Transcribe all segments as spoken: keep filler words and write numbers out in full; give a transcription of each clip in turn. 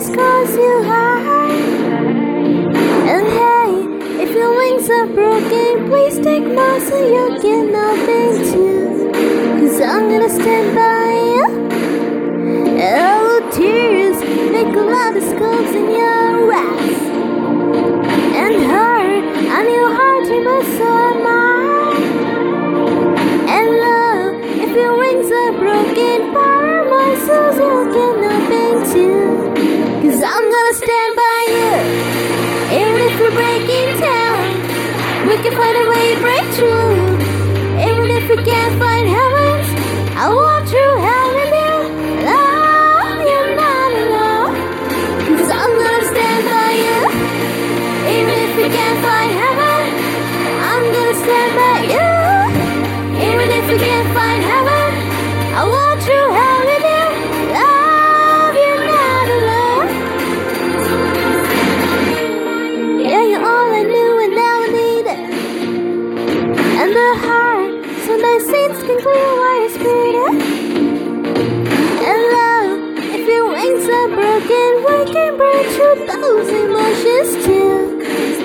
always calls you high. And hey, if your wings are broken, please take mine so you get nothing too. Cause I'm gonna stand by you. And all the tears make a lot of skulls in your eyes. And hurt, and your heart you must have mine. And love, if your wings are broken, power my souls you get nothing too. Cause I'm gonna stand by you. Even if we're breaking down, we can find a way to break through. Even if we can't find heavens, I'll walk through hell with you. Love, you're not alone. Cause I'm gonna stand by you. Even if we can't find heaven, I'm gonna stand by you. Even if we can't find heaven, I walk through hell with you. Love, you're not alone. Yeah, you're all I knew and now I need it. And the heart, so thy sins can clear away your spirit. And love, if your wings are broken, we can break through those emotions too.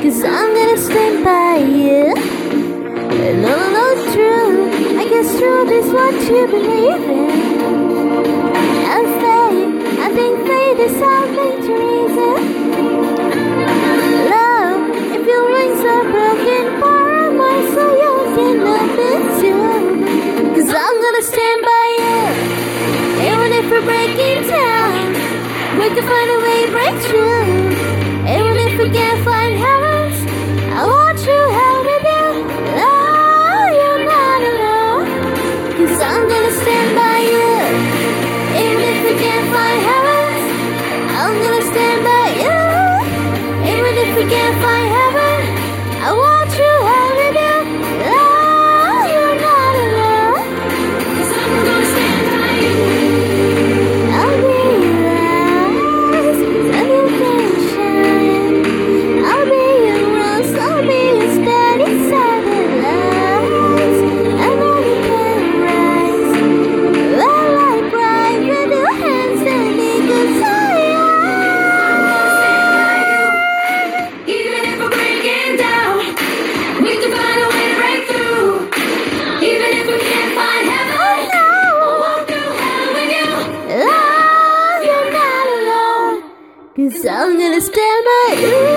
Cause I'm gonna stand by you. And no, no, true. I guess truth is what you believe in. And faith, I think faith is something to reason. Love, if your wings are broken, borrow my so you can open too. Cause I'm gonna stand by you. Even if we're breaking down, we can find a way to break through. Even if we can't find heaven, I want you hell with you. Love, you're not alone. Cause I'm gonna stand by you. Even if we can't find heaven, I'm gonna stand by you. Even if we can't find heaven, I want you hell with you. Love, you're not alone. Cause I'm gonna stand by you. I'll be your eyes and you can shine. I'll be your I'm gonna stand by you.